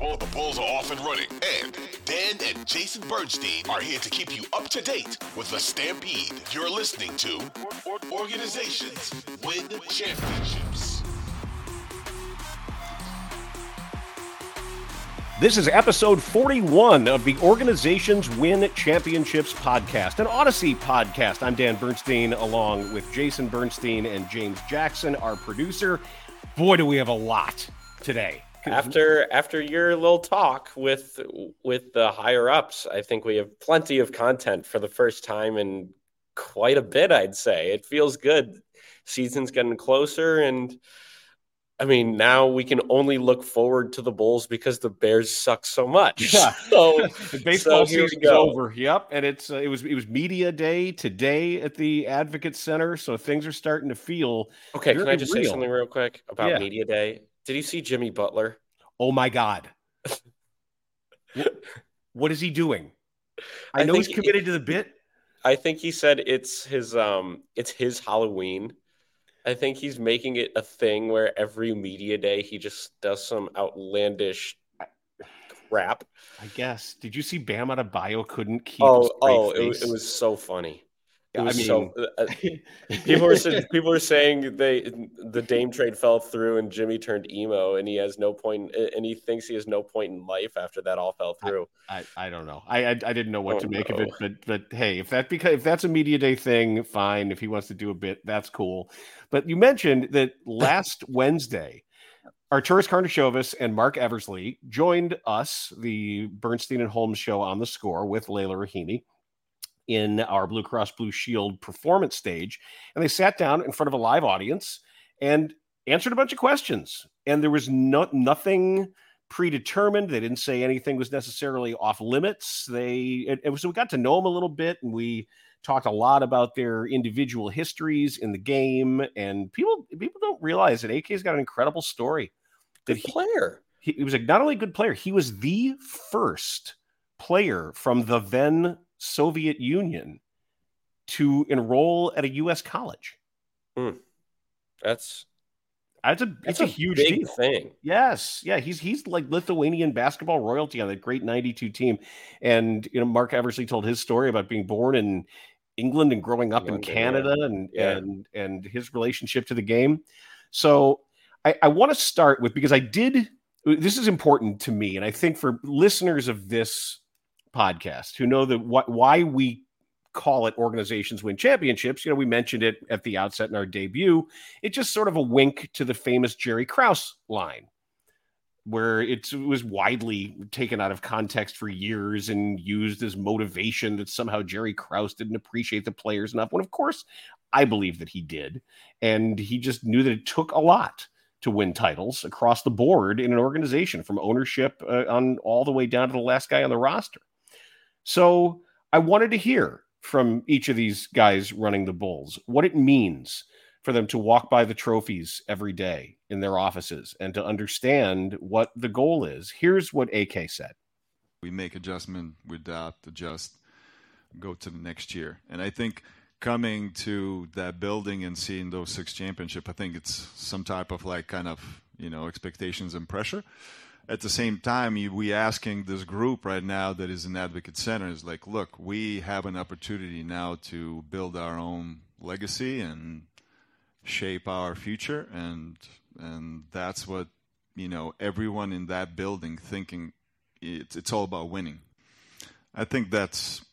The Bulls are off and running, and Dan and Jason Bernstein are here to keep you up to date with the Stampede. You're listening to Organizations Win Championships. This is episode 41 of the Organizations Win Championships podcast, an Odyssey podcast. I'm Dan Bernstein, along with Jason Bernstein and James Jackson, our producer. Boy, do we have a lot today. After your little talk with the higher ups, I think we have plenty of content for the first time in quite a bit, I'd say. It feels good. Season's getting closer, and I mean, now we can only look forward to the Bulls because the Bears suck so much. Yeah. So the baseball season's over. Yep, and it was media day today at the Advocate Center, so things are starting to feel okay. Can I just say something real quick about media day? Did you see Jimmy Butler? Oh, my God. What is he doing? I know he's committed to the bit. I think he said it's his Halloween. I think he's making it a thing where every media day he just does some outlandish crap, I guess. Did you see Bam Adebayo couldn't keep his face? It was so funny. People were saying the Dame trade fell through and Jimmy turned emo and he has no point and he thinks he has no point in life after that all fell through. I don't know. I didn't know what to make of it, but hey, if that's a media day thing, fine. If he wants to do a bit, that's cool. But you mentioned that last Wednesday, Arturas Karnisovas and Mark Eversley joined us, the Bernstein and Holmes show on The Score with Leila Rahimi, in our Blue Cross Blue Shield performance stage. And they sat down in front of a live audience and answered a bunch of questions. And there was nothing predetermined. They didn't say anything was necessarily off limits. So we got to know them a little bit, and we talked a lot about their individual histories in the game. And people don't realize that AK's got an incredible story. Good player. He was not only a good player, he was the first player from the then Soviet Union to enroll at a U.S. college. That's a huge big thing. Yes. Yeah. He's like Lithuanian basketball royalty on that great 92 team. And, you know, Mark Eversley told his story about being born in England and growing up in Canada and his relationship to the game. So I want to start with, because this is important to me. And I think for listeners of this podcast who know why we call it Organizations Win Championships. You know, we mentioned it at the outset in our debut. It's just sort of a wink to the famous Jerry Krause line, where it was widely taken out of context for years and used as motivation that somehow Jerry Krause didn't appreciate the players enough. When, of course, I believe that he did. And he just knew that it took a lot to win titles across the board in an organization, from ownership on all the way down to the last guy on the roster. So I wanted to hear from each of these guys running the Bulls what it means for them to walk by the trophies every day in their offices and to understand what the goal is. Here's what AK said. We make adjustment, we adapt, adjust, go to the next year. And I think coming to that building and seeing those 6 championships, I think it's some type of expectations and pressure. At the same time, we asking this group right now that is in Advocate Center is like, look, we have an opportunity now to build our own legacy and shape our future. And that's what, everyone in that building thinking it's all about winning. I think that's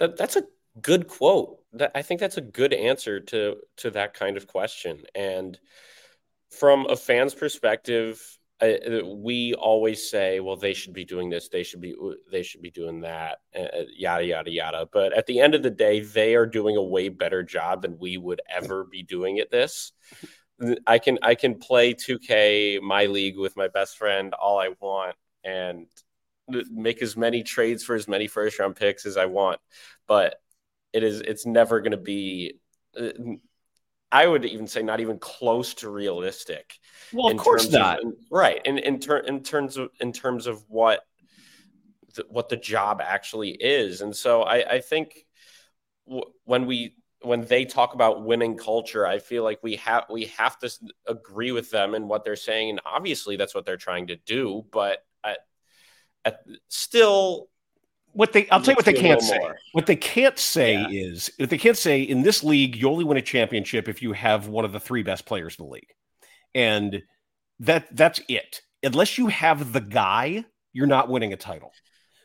That's a good quote. I think that's a good answer to that kind of question. And from a fan's perspective, we always say, well, they should be doing this. They should be doing that, yada, yada, yada. But at the end of the day, they are doing a way better job than we would ever be doing at this. I can play 2K, my league, with my best friend all I want and make as many trades for as many first round picks as I want. But it's never going to be, I would even say, not even close to realistic. Well, of course not. Right. And in terms of what the job actually is. And so I think when they talk about winning culture, I feel like we have to agree with them in what they're saying. And obviously that's what they're trying to do, but still, I'll tell you what they can't say. What they can't say is, what they can't say, in this league, you only win a championship if you have one of the three best players in the league. And that's it. Unless you have the guy, you're not winning a title.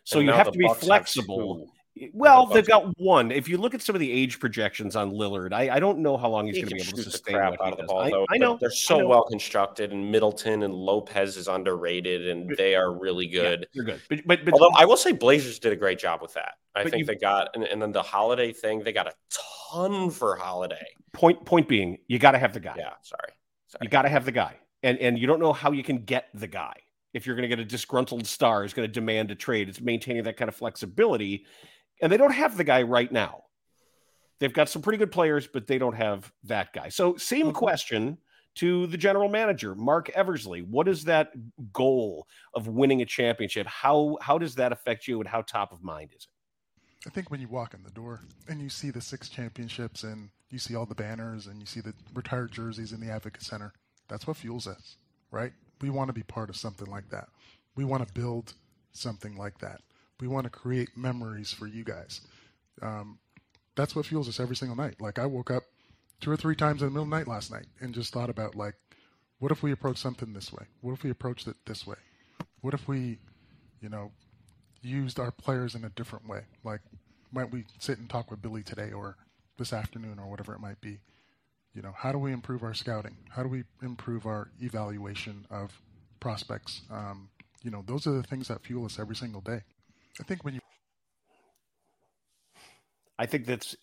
So you have to be flexible. Well, they've got one. If you look at some of the age projections on Lillard, I don't know how long he's going to be able to sustain out of the ball, though. I know they're so well constructed, and Middleton and Lopez is underrated, and they are really good. Yeah, they're good. But although I will say Blazers did a great job with that. I think they got, and then the Holiday thing, they got a ton for Holiday. Point being, you got to have the guy. Yeah, sorry. You got to have the guy, and you don't know how you can get the guy. If you're going to get a disgruntled star, is going to demand a trade. It's maintaining that kind of flexibility. And they don't have the guy right now. They've got some pretty good players, but they don't have that guy. So same question to the general manager, Mark Eversley. What is that goal of winning a championship? How does that affect you, and how top of mind is it? I think when you walk in the door and you see the 6 championships and you see all the banners and you see the retired jerseys in the Advocate Center, that's what fuels us, right? We want to be part of something like that. We want to build something like that. We want to create memories for you guys. That's what fuels us every single night. Like, I woke up 2 or 3 times in the middle of the night last night and just thought about, like, what if we approach something this way? What if we approached it this way? What if we, used our players in a different way? Like, might we sit and talk with Billy today or this afternoon or whatever it might be? How do we improve our scouting? How do we improve our evaluation of prospects? Those are the things that fuel us every single day. I think that's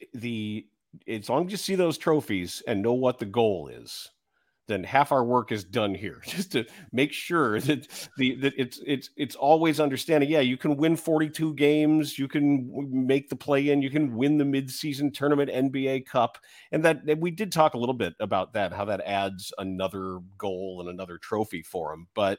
as long as you see those trophies and know what the goal is, then half our work is done here, just to make sure that it's always understanding. Yeah, you can win 42 games, you can make the play-in, you can win the midseason tournament, NBA Cup, and that we did talk a little bit about that, how that adds another goal and another trophy for them, but.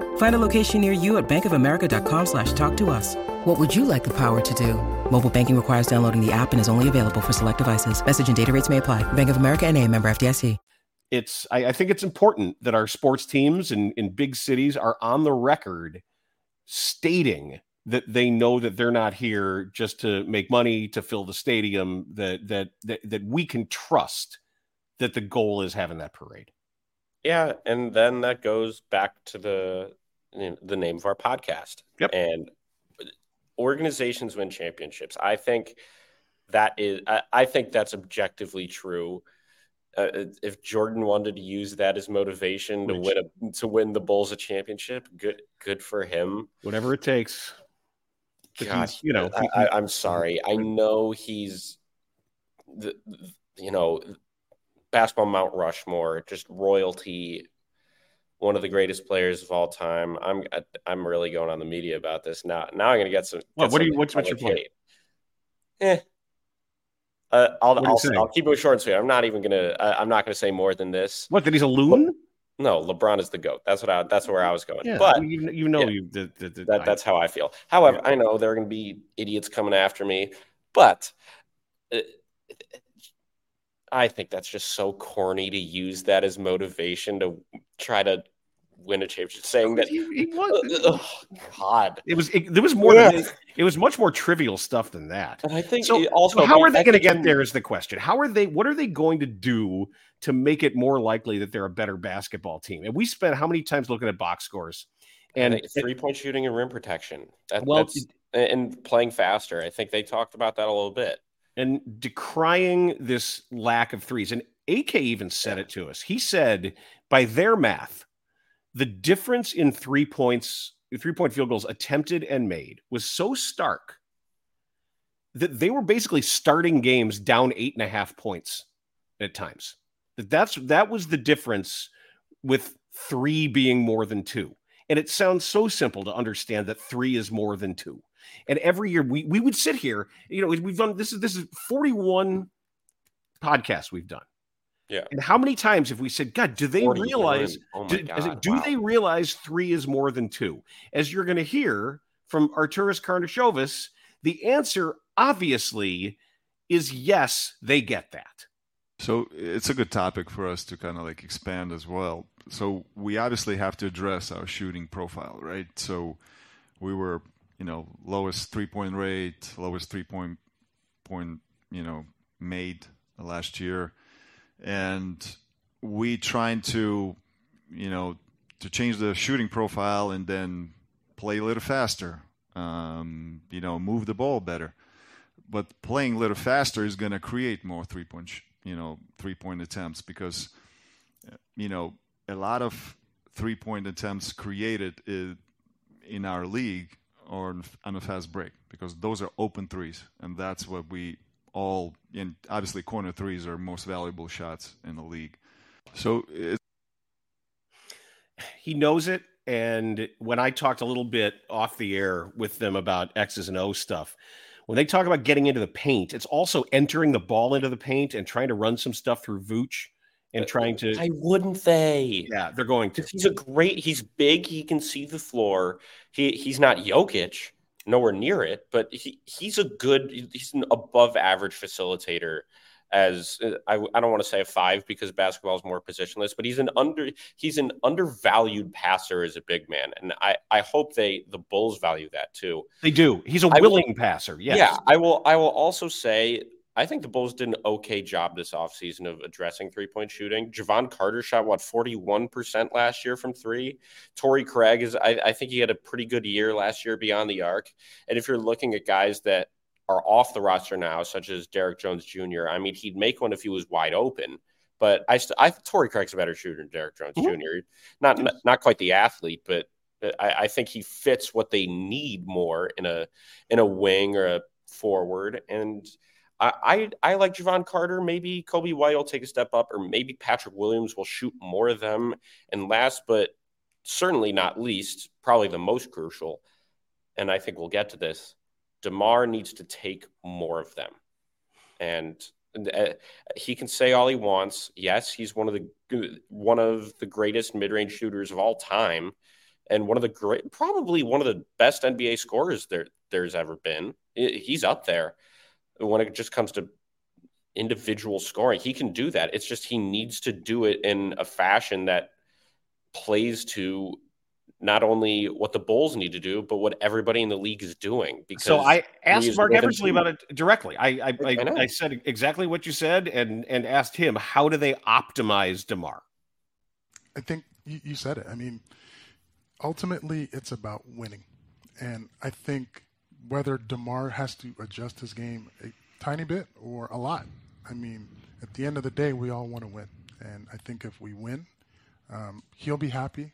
Find a location near you at bankofamerica.com/talktous. What would you like the power to do? Mobile banking requires downloading the app and is only available for select devices. Message and data rates may apply. Bank of America N.A., member FDIC. I think it's important that our sports teams in big cities are on the record stating that they know that they're not here just to make money, to fill the stadium, that we can trust that the goal is having that parade. Yeah, and then that goes back to the name of our podcast. Yep. And organizations win championships. I think that's objectively true. If Jordan wanted to use that as motivation to win the Bulls a championship, good for him. Whatever it takes. Gosh, I'm sorry. I know he's basketball Mount Rushmore, just royalty. one of the greatest players of all time. I'm really going on the media about this now. Now I'm going to get some. What's your point? I'll keep it short and sweet. I'm not going to say more than this. What? That he's a loon? No, LeBron is the GOAT. That's where I was going. Yeah, but that's how I feel. However, yeah. I know there are going to be idiots coming after me, but I think that's just so corny to use that as motivation to try to win a championship. Saying that it was much more trivial stuff than that. And I think so. Also, how are they going to get there is the question. What are they going to do to make it more likely that they're a better basketball team? And we spent how many times looking at box scores and 3-point shooting and rim protection and playing faster. I think they talked about that a little bit and decrying this lack of threes. And AK even said it to us. He said by their math, the difference in 3 points, 3-point field goals attempted and made was so stark that they were basically starting games down 8.5 points at times. That was the difference with three being more than two. And it sounds so simple to understand that three is more than two. And every year we would sit here, we've done, this is 41 podcasts we've done. Yeah. And how many times have we said, God, do they realize, they realize three is more than two? As you're going to hear from Arturas Karnisovas, the answer obviously is yes, they get that. So it's a good topic for us to kind of like expand as well. So we obviously have to address our shooting profile, right? So we were, lowest 3-point rate, lowest 3-point made last year. And we trying to change the shooting profile and then play a little faster, move the ball better. But playing a little faster is going to create more 3-point attempts because, a lot of 3-point attempts created in our league are on a fast break because those are open threes. And that's what and obviously corner threes are most valuable shots in the league. So he knows it. And when I talked a little bit off the air with them about X's and O stuff, when they talk about getting into the paint, it's also entering the ball into the paint and trying to run some stuff through Vooch and trying to. Why wouldn't they? Yeah, they're going to. He's big. He can see the floor. He's not Jokic. Nowhere near it, but he's an above average facilitator. As I don't want to say a five because basketball is more positionless, but he's an undervalued passer as a big man, and I hope the Bulls value that too. They do. He's a willing passer. Yes. Yeah. I will also say I think the Bulls did an okay job this offseason of addressing 3-point shooting. Javon Carter shot 41% last year from three. Torrey Craig I think he had a pretty good year last year beyond the arc. And if you're looking at guys that are off the roster now, such as Derek Jones Jr., I mean, he'd make one if he was wide open. But Torrey Craig's a better shooter than Derek Jones Jr. Not quite the athlete, but I think he fits what they need more in a wing or a forward. And I like Javon Carter. Maybe Kobe White will take a step up, or maybe Patrick Williams will shoot more of them. And last, but certainly not least, probably the most crucial, and I think we'll get to this, DeMar needs to take more of them. And he can say all he wants. Yes, he's one of the greatest mid-range shooters of all time, and probably one of the best NBA scorers there's ever been. He's up there. When it just comes to individual scoring, he can do that. It's just he needs to do it in a fashion that plays to not only what the Bulls need to do, but what everybody in the league is doing. Because so I asked Mark Eversley about it directly. I said exactly what you said and asked him, how do they optimize DeMar? I think you said it. I mean, ultimately, it's about winning. And I think whether DeMar has to adjust his game a tiny bit or a lot. I mean, at the end of the day, we all want to win. And I think if we win, he'll be happy.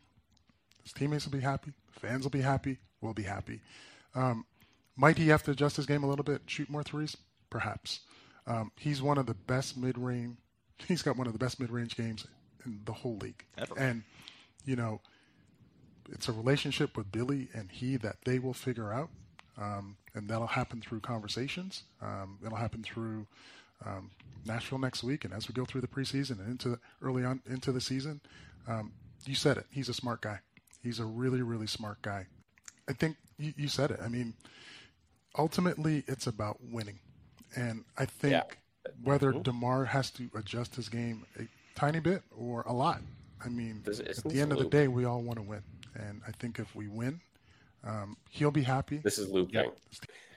His teammates will be happy. Fans will be happy. We'll be happy. Might he have to adjust his game a little bit, shoot more threes? Perhaps. He's one of the best mid-range. He's got one of the best mid-range games in the whole league. Ever. And you know, it's a relationship with Billy and he that they will figure out. And that'll happen through conversations. It'll happen through Nashville next week. And as we go through the preseason and into early on into the season, you said it. He's a smart guy. He's a really, really smart guy. I think you said it. I mean, ultimately, it's about winning. And I think whether DeMar has to adjust his game a tiny bit or a lot, I mean, at the end of the day, we all want to win. And I think if we win, he'll be happy. This is Luke.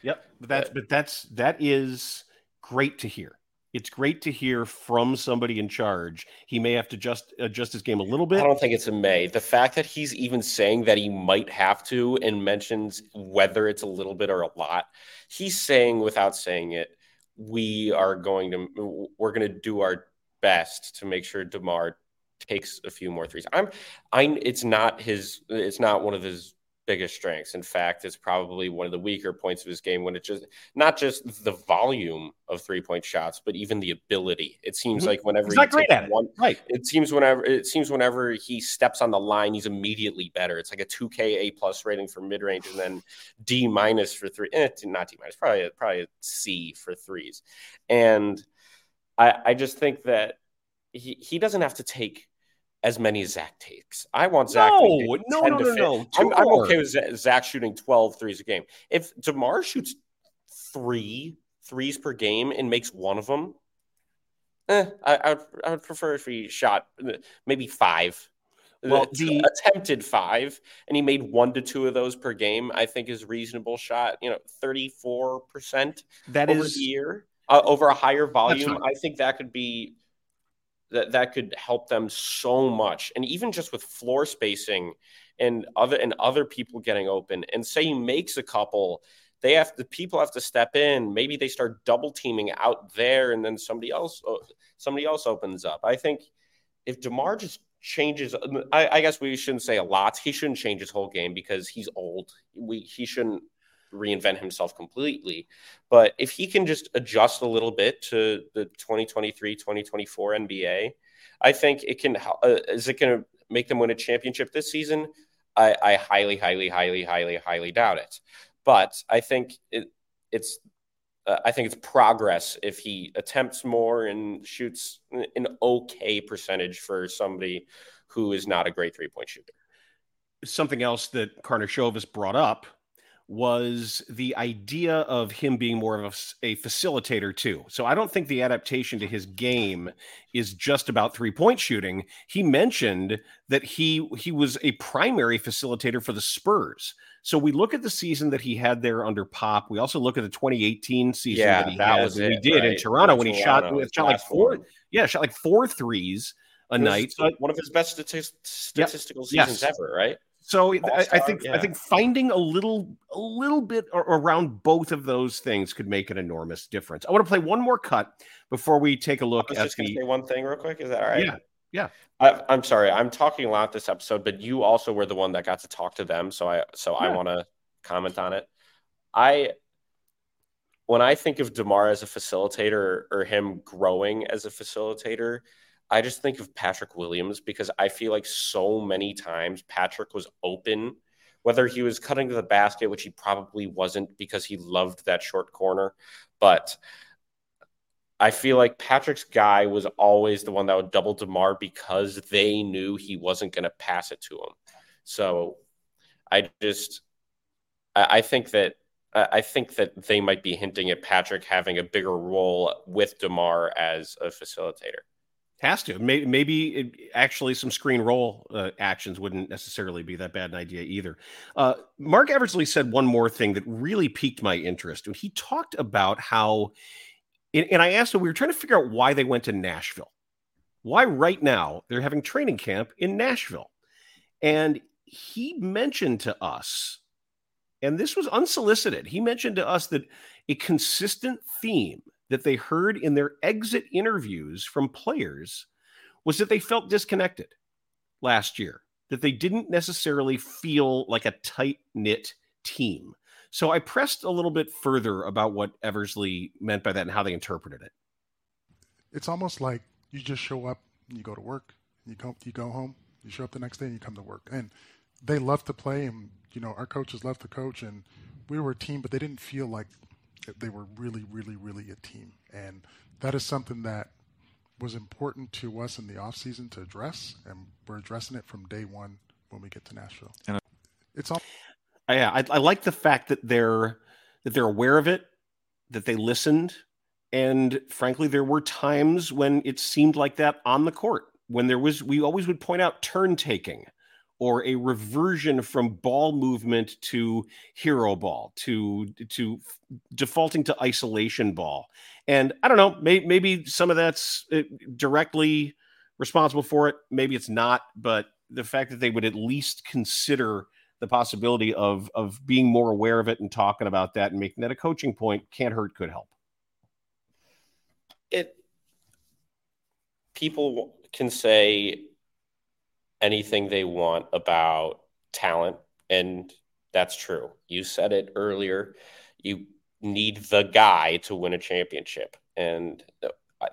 Yep. That is great to hear. It's great to hear from somebody in charge. He may have to just adjust his game a little bit. I don't think it's a may. The fact that he's even saying that he might have to and mentions whether it's a little bit or a lot, he's saying without saying it, we're going to do our best to make sure DeMar takes a few more threes. It's not one of his biggest strengths. In fact, it's probably one of the weaker points of his game when it just not just the volume of 3-point shots, but even the ability. It seems like whenever he's not great at it. Right. It seems whenever he steps on the line, he's immediately better. It's like a 2K A+ rating for mid range and then D- for three. Not D-, probably a C for threes. And I just think that he doesn't have to take as many as Zach takes. I want Zach to take 10 to 15. No. I'm okay with Zach shooting 12 threes a game. If DeMar shoots 3 threes per game and makes one of them, I would prefer if he shot maybe 5. Well, the attempted 5, and he made 1 to 2 of those per game, I think is reasonable shot. 34% that over is, the year, over a higher volume. I think that could be... That could help them so much. And even just with floor spacing and other people getting open, and say he makes a couple, people have to step in. Maybe they start double teaming out there and then somebody else opens up. I think if DeMar just changes, I guess we shouldn't say a lot. He shouldn't change his whole game because he's old. He shouldn't reinvent himself completely, but if he can just adjust a little bit to the 2023-2024 NBA, I think it can. Is it going to make them win a championship this season? I highly doubt it. But I think it's progress if he attempts more and shoots an okay percentage for somebody who is not a great 3-point shooter. Something else that Karnisovas brought up was the idea of him being more of a facilitator too. So I don't think the adaptation to his game is just about 3-point shooting. He mentioned that he was a primary facilitator for the Spurs. So we look at the season that he had there under Pop. We also look at the 2018 season in Toronto when he shot like 4 threes a night. One of his best statistical seasons ever, right? So I think finding a little bit around both of those things could make an enormous difference. I want to play one more cut before we take a look. I was just going to say one thing real quick. Is that all right? Yeah. I'm sorry. I'm talking a lot this episode, but you also were the one that got to talk to them. So I want to comment on it. When I think of DeMar as a facilitator or him growing as a facilitator, I just think of Patrick Williams because I feel like so many times Patrick was open, whether he was cutting to the basket, which he probably wasn't because he loved that short corner. But I feel like Patrick's guy was always the one that would double DeMar because they knew he wasn't going to pass it to him. So I think that they might be hinting at Patrick having a bigger role with DeMar as a facilitator. Has to. Maybe some screen roll actions wouldn't necessarily be that bad an idea either. Mark Eversley said one more thing that really piqued my interest. And he talked about how, and I asked him, we were trying to figure out why they went to Nashville. Why right now they're having training camp in Nashville. And he mentioned to us, and this was unsolicited, he mentioned to us that a consistent theme that they heard in their exit interviews from players was that they felt disconnected last year, that they didn't necessarily feel like a tight-knit team. So I pressed a little bit further about what Eversley meant by that and how they interpreted it. It's almost like you just show up, and you go to work, you go home, You show up the next day and you come to work. And they love to play, and you know, our coaches love to coach, and we were a team, but they didn't feel like they were really, really, really a team. And that is something that was important to us in the offseason to address, and we're addressing it from day one when we get to Nashville. And it's all. Yeah, I like the fact that they're aware of it, that they listened, and frankly, there were times when it seemed like that on the court. When there was, we always would point out turn taking, or a reversion from ball movement to hero ball, to defaulting to isolation ball. And I don't know, maybe some of that's directly responsible for it. Maybe it's not, but the fact that they would at least consider the possibility of being more aware of it and talking about that and making that a coaching point can't hurt, could help. People can say anything they want about talent, and that's true. You said it earlier. You need the guy to win a championship, and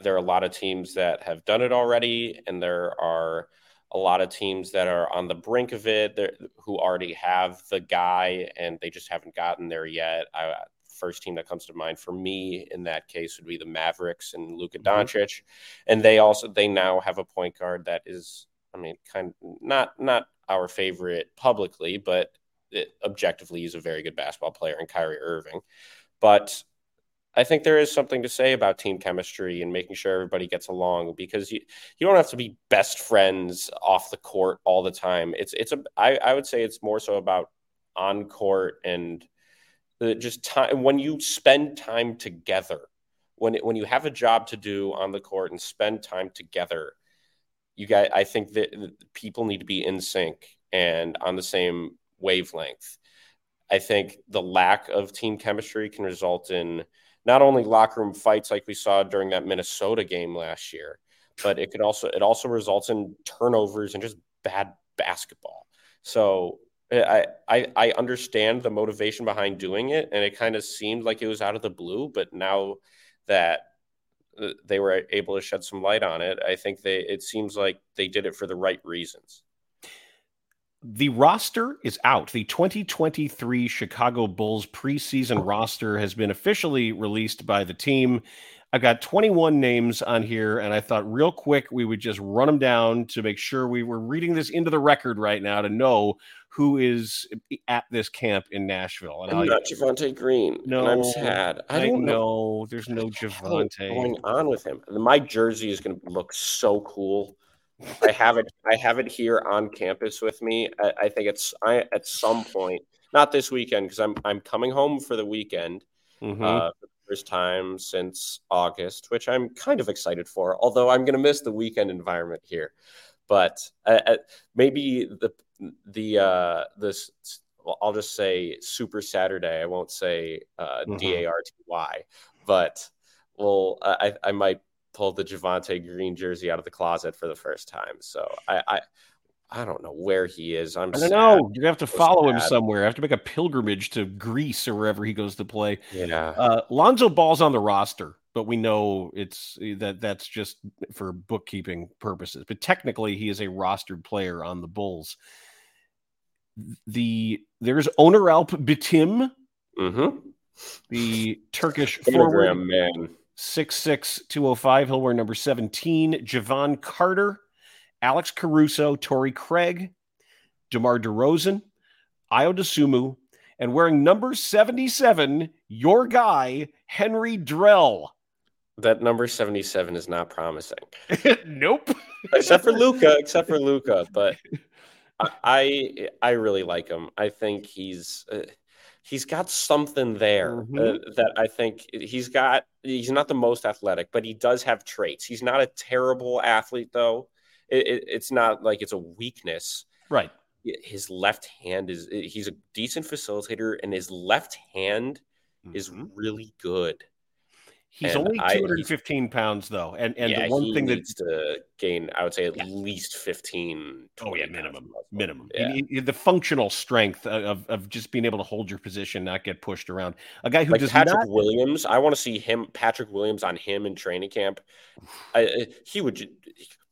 there are a lot of teams that have done it already, and there are a lot of teams that are on the brink of it who already have the guy, and they just haven't gotten there yet. First team that comes to mind for me in that case would be the Mavericks and Luca Doncic. And they now have a point guard that is, I mean, kind of not our favorite publicly, but objectively he's a very good basketball player, and Kyrie Irving. But I think there is something to say about team chemistry and making sure everybody gets along, because you don't have to be best friends off the court all the time. I would say it's more so about on court and just time, when you spend time together, when you have a job to do on the court and spend time together, you guys, I think that people need to be in sync and on the same wavelength. I think the lack of team chemistry can result in not only locker room fights like we saw during that Minnesota game last year, but it also results in turnovers and just bad basketball. So I understand the motivation behind doing it, and it kind of seemed like it was out of the blue, but now that they were able to shed some light on it, I think it seems like they did it for the right reasons. The roster is out. The 2023 Chicago Bulls preseason roster has been officially released by the team. I've got 21 names on here, and I thought real quick we would just run them down to make sure we were reading this into the record right now to know who is at this camp in Nashville. And I'm not Javonte Green. No, and I'm sad. I don't know. There's no Javonte. What's going on with him? My jersey is going to look so cool. I have it here on campus with me. I think it's at some point, not this weekend, because I'm coming home for the weekend. Mm-hmm. First time since August, which I'm kind of excited for, although I'm going to miss the weekend environment here. But maybe I'll just say Super Saturday. I won't say DARTY, but I might pull the Javonte Green jersey out of the closet for the first time. So I don't know where he is. I don't know. You have to follow him somewhere. I have to make a pilgrimage to Greece or wherever he goes to play. Yeah. Lonzo Ball's on the roster, but we know that's just for bookkeeping purposes. But technically, he is a rostered player on the Bulls. There's Onur Alp Bitim, the Turkish forward, 6'6", 205. He'll wear number 17. Javon Carter, Alex Caruso, Torrey Craig, DeMar DeRozan, Ayo Dosunmu, and wearing number 77, your guy, Henry Drell. That number 77 is not promising. Nope. Except for Luca. But I really like him. I think he's got something there that I think he's got. He's not the most athletic, but he does have traits. He's not a terrible athlete, though. It's not like it's a weakness. Right. His left hand he's a decent facilitator, and his left hand is really good. He's and only 215 pounds, though. And yeah, the one thing that needs to gain, I would say, at least 15. Oh, yeah, minimum. Yeah. The functional strength of just being able to hold your position, not get pushed around. A guy who like does Patrick Williams, I want to see him, Patrick Williams on him in training camp.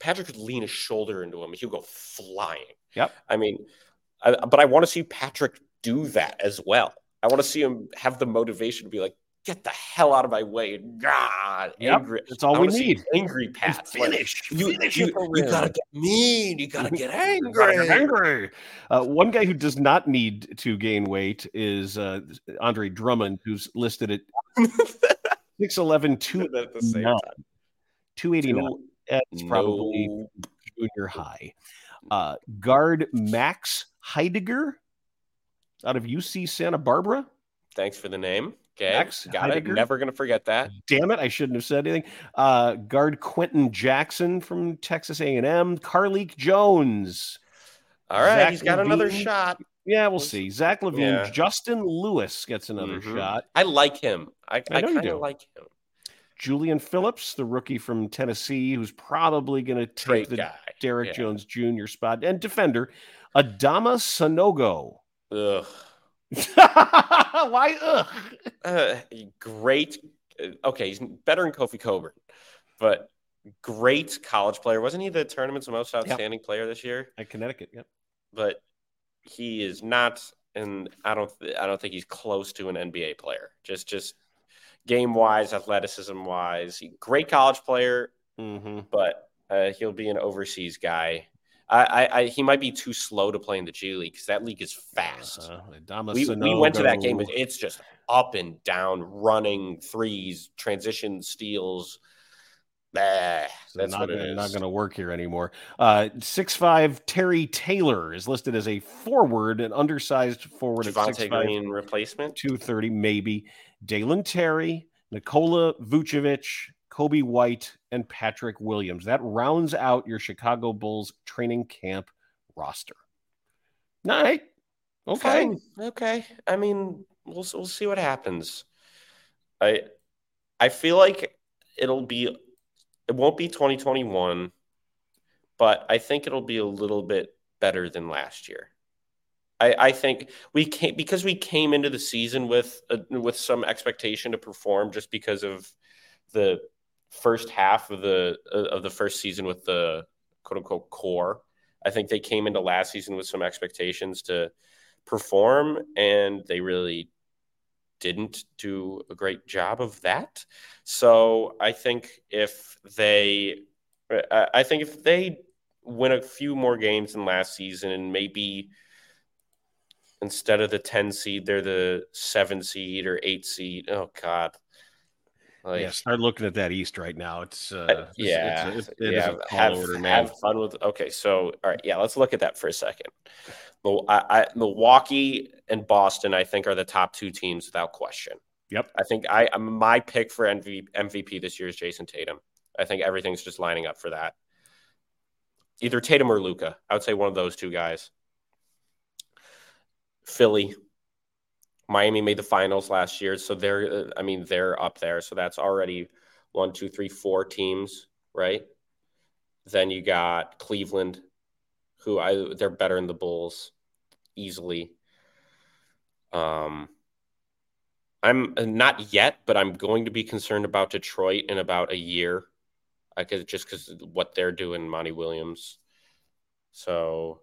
Patrick would lean his shoulder into him. He would go flying. Yep. I mean, but I want to see Patrick do that as well. I want to see him have the motivation to be like, get the hell out of my way. God, angry. Yep, that's all we need. Angry Pat. Finish. You gotta get mean. You gotta get angry. One guy who does not need to gain weight is Andre Drummond, who's listed at 6'11", 289. That's probably junior high. Guard Max Heidegger out of UC Santa Barbara. Thanks for the name. Okay, Max got Heidegger. It. Never going to forget that. Damn it, I shouldn't have said anything. Guard Quentin Jackson from Texas A&M. Karlik Jones. All right, Zach he's got LaVine. Another shot. Yeah, we'll see. Zach LaVine. Yeah. Justin Lewis gets another shot. I like him. I kind of like him. Julian Phillips, the rookie from Tennessee, who's probably going to take Derek Jones Jr. spot. And defender, Adama Sanogo. Ugh. Why? Ugh. Great. Okay, he's better than Kofi Coburn, but great college player. Wasn't he the tournament's most outstanding player this year at Connecticut? Yep. But he is not, and I don't think he's close to an NBA player. Just game wise, athleticism wise, great college player. Mm-hmm. But he'll be an overseas guy. He might be too slow to play in the G League because that league is fast. We went to that game. It's just up and down, running threes, transition steals. That's not, what it is. Not going to work here anymore. 6'5" Terry Taylor is listed as a forward, an undersized forward. Javonte Green replacement. 230, maybe. Daylon Terry, Nikola Vucevic, Kobe White, and Patrick Williams. That rounds out your Chicago Bulls training camp roster. All right. Okay. Fine. Okay. I mean, we'll see what happens. I feel like it won't be 2021, but I think it'll be a little bit better than last year. I think we came into the season with some expectation to perform just because of the first half of the first season with the quote unquote core. I think they came into last season with some expectations to perform, and they really didn't do a great job of that. So I think if they win a few more games than last season, and maybe instead of the 10 seed, they're the 7 seed or 8 seed. Oh God. Start looking at that East right now. It's have order, man. Have fun with. Okay, so all right, yeah, let's look at that for a second. Milwaukee and Boston, I think, are the top two teams without question. Yep, I think my pick for MVP this year is Jason Tatum. I think everything's just lining up for that. Either Tatum or Luca, I would say one of those two guys. Philly. Miami made the finals last year, so they're up there. So that's already 4 teams, right? Then you got Cleveland, they're better than the Bulls easily. I'm not yet, but I'm going to be concerned about Detroit in about a year, because what they're doing, Monty Williams. So.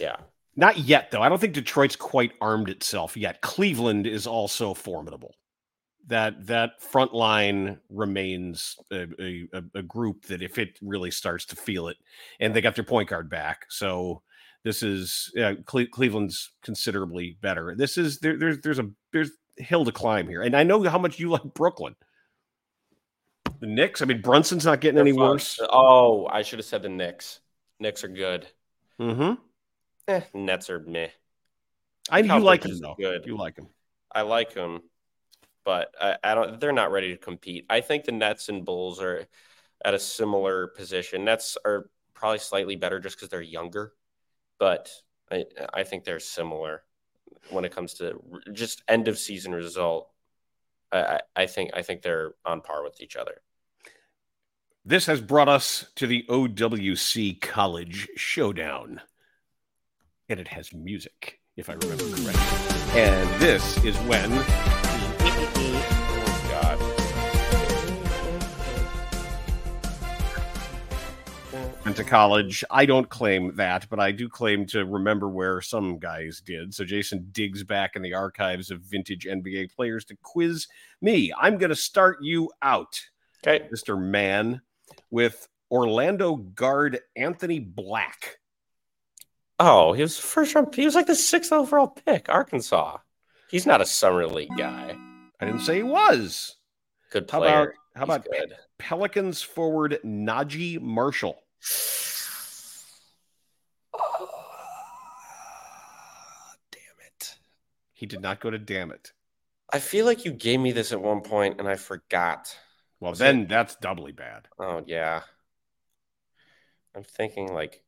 Yeah. Not yet, though. I don't think Detroit's quite armed itself yet. Cleveland is also formidable. That front line remains a group that if it really starts to feel it, and they got their point guard back. So this is Cleveland's considerably better. This is there's a hill to climb here. And I know how much you like Brooklyn. The Knicks. I mean, Brunson's not getting any worse. Oh, I should have said the Knicks. Knicks are good. Mm-hmm. Nets are meh. You like them, though. Good. You like them. I like them, but I don't. They're not ready to compete. I think the Nets and Bulls are at a similar position. Nets are probably slightly better just because they're younger, but I think they're similar when it comes to just end of season result. I think they're on par with each other. This has brought us to the OWC College Showdown. And it has music, if I remember correctly. And this is when... Oh, God. Went to college. I don't claim that, but I do claim to remember where some guys did. So Jason digs back in the archives of vintage NBA players to quiz me. I'm going to start you out, okay, Mr. Mann, with Orlando guard Anthony Black. Oh, he was first round. He was like the 6th overall pick, Arkansas. He's not a summer league guy. I didn't say he was. Good player. How about good. Pelicans forward Najee Marshall? Oh, damn it! He did not go to damn it. I feel like you gave me this at one point and I forgot. Well, then that's doubly bad. Oh yeah. I'm thinking like.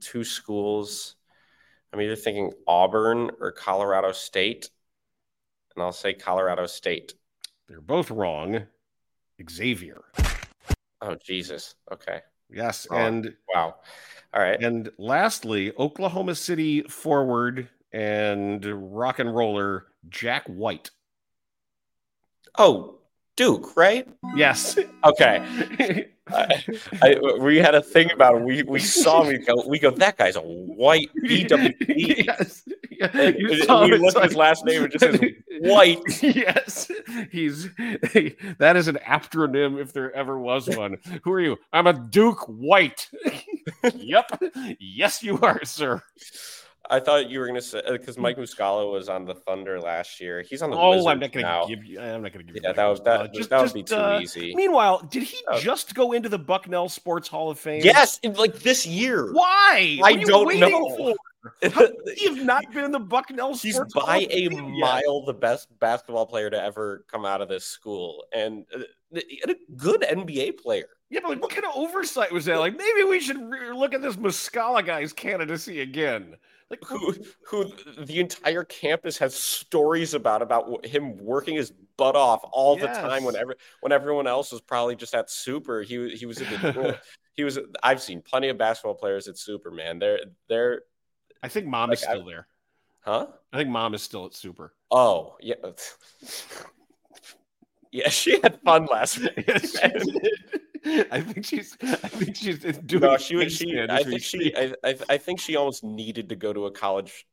Two schools. I'm either thinking Auburn or Colorado State, and I'll say Colorado State. They're both wrong. Xavier. Oh, Jesus. Okay. Yes, wrong. And... Wow. All right. And lastly, Oklahoma City forward and rock and roller Jack White. Oh, Duke, right? Yes. Okay. We had a thing about him. We saw him go. We go. That guy's a white BWP. Yes. Yeah. We look at his last name and just says White. Yes. That is an acronym if there ever was one. Who are you? I'm a Duke White. Yep. Yes, you are, sir. I thought you were gonna say because Mike Muscala was on the Thunder last year. He's on the Wizards now. I'm not gonna give you. Yeah, that would be too easy. Meanwhile, did he just go into the Bucknell Sports Hall of Fame? Yes, like this year. Why? I don't know. You've not been in the Bucknell Sports Hall of Fame. He's by a mile the best basketball player to ever come out of this school, and a good NBA player. Yeah, but like, what kind of oversight was that? Like, maybe we should look at this Muscala guy's candidacy again. Like, who the entire campus has stories about him working his butt off all the time when everyone else was probably just at Super. He was in the he was. I've seen plenty of basketball players at Super, man. They're. I think mom is still there. Huh? I think mom is still at Super. Oh yeah. Yeah, she had fun last week. Yes, she did. I think she's doing. No, I think she almost needed to go to a college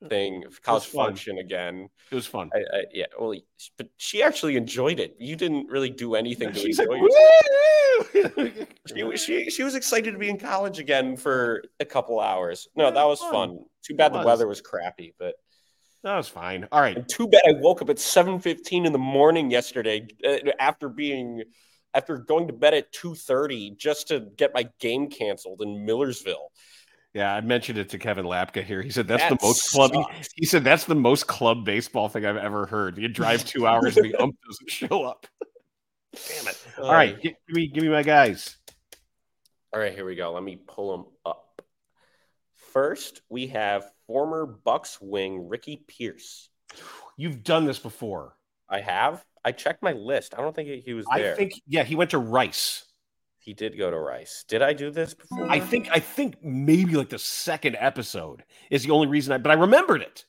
function again. It was fun. Yeah. Well, but she actually enjoyed it. You didn't really do anything to enjoy it. She was excited to be in college again for a couple hours. No, that was fun. Too bad the weather was crappy, but. That was fine. All right. And too bad I woke up at 7:15 in the morning yesterday after going to bed at 2:30 just to get my game canceled in Millersville. Yeah, I mentioned it to Kevin Lapka here. He said that's the most club. He said that's the most club baseball thing I've ever heard. You drive 2 hours and the ump doesn't show up. Damn it! All right, give me my guys. All right, here we go. Let me pull them up. First, we have former Bucks wing Ricky Pierce. You've done this before. I have. I checked my list. I don't think he was there. I think, yeah, he went to Rice. He did go to Rice. Did I do this before? I think maybe like the second episode is the only reason but I remembered it.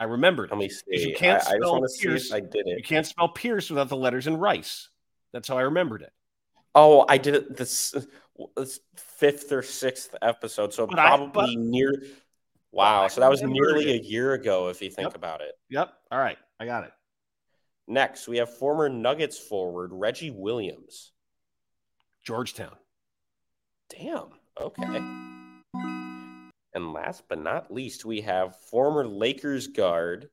Let me see. You can't spell I just Pierce. See if I did it. You can't spell Pierce without the letters in Rice. That's how I remembered it. Oh, I did it this fifth or sixth episode. So near. Wow. So that was nearly a year ago, if you think about it. Yep. All right. I got it. Next, we have former Nuggets forward Reggie Williams. Georgetown. Damn. Okay. And last but not least, we have former Lakers guard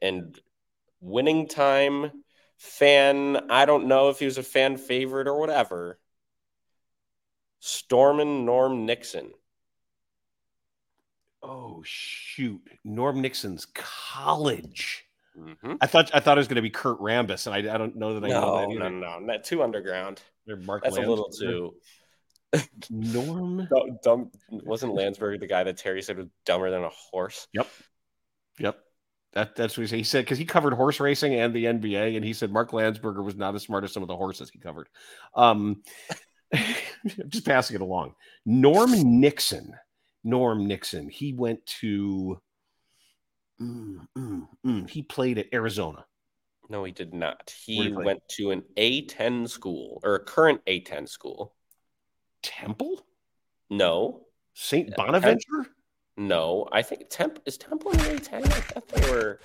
and winning time fan. I don't know if he was a fan favorite or whatever. Stormin' Norm Nixon. Oh, shoot. Norm Nixon's college. Mm-hmm. I thought it was going to be Kurt Rambis, and I don't know that I know that either. No. Too underground. Mark That's Lansbury. A little too. Norm? Dumb. Wasn't Lansbury the guy that Terry said was dumber than a horse? Yep. That's what he said. He said, because he covered horse racing and the NBA, and he said Mark Lansberger was not as smart as some of the horses he covered. Just passing it along. Norm Nixon. He went to... He played at Arizona. No, he did not. He went to an A10 school, or a current A10 school. Temple? No. St. Bonaventure? No. I think is Temple an A10? I thought they were...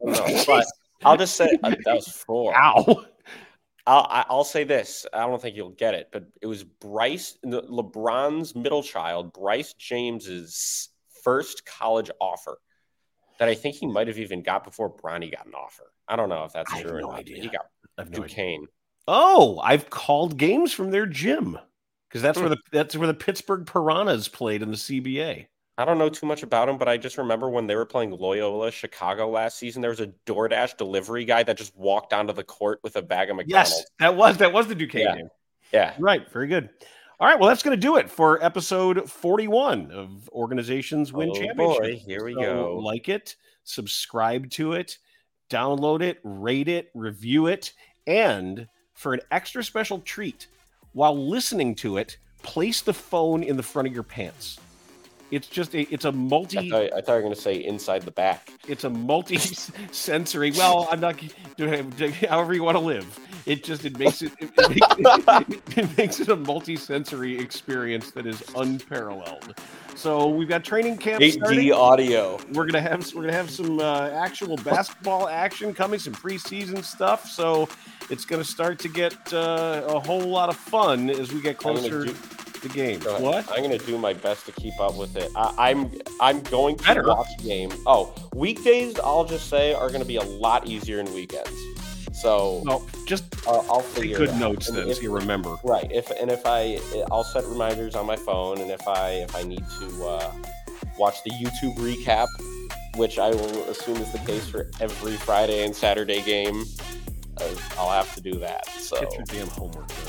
No, but I'll just say that was four. Ow. I'll say this. I don't think you'll get it, but it was LeBron's middle child, Bryce James's first college offer. That I think he might have even got before Bronny got an offer. I don't know if that's true or not. I have no idea. He got Duquesne. Oh, I've called games from their gym because that's where the Pittsburgh Piranhas played in the CBA. I don't know too much about him, but I just remember when they were playing Loyola Chicago last season, there was a DoorDash delivery guy that just walked onto the court with a bag of McDonald's. Yes, that was the Duquesne game. Yeah. Right. Very good. All right, well, that's going to do it for episode 41 of Organizations Win Championships. Boy, here we go. Like it, subscribe to it, download it, rate it, review it, and for an extra special treat, while listening to it, place the phone in the front of your pants. It's just it's a multi... I thought you were going to say inside the back. It's a multi-sensory... Well, I'm not... However you want to live. It makes it a multi-sensory experience that is unparalleled. So we've got training camp 8D starting. Audio. We're gonna have some actual basketball action coming, some preseason stuff. So it's gonna start to get a whole lot of fun as we get closer to the game. What? I'm gonna do my best to keep up with it. I'm going to watch the game. Oh, weekdays I'll just say are gonna be a lot easier than weekends. So I'll figure good it out. Notes then, so you remember. Right. I'll set reminders on my phone, and if I need to watch the YouTube recap, which I will assume is the case for every Friday and Saturday game, I'll have to do that. So get your damn homework done.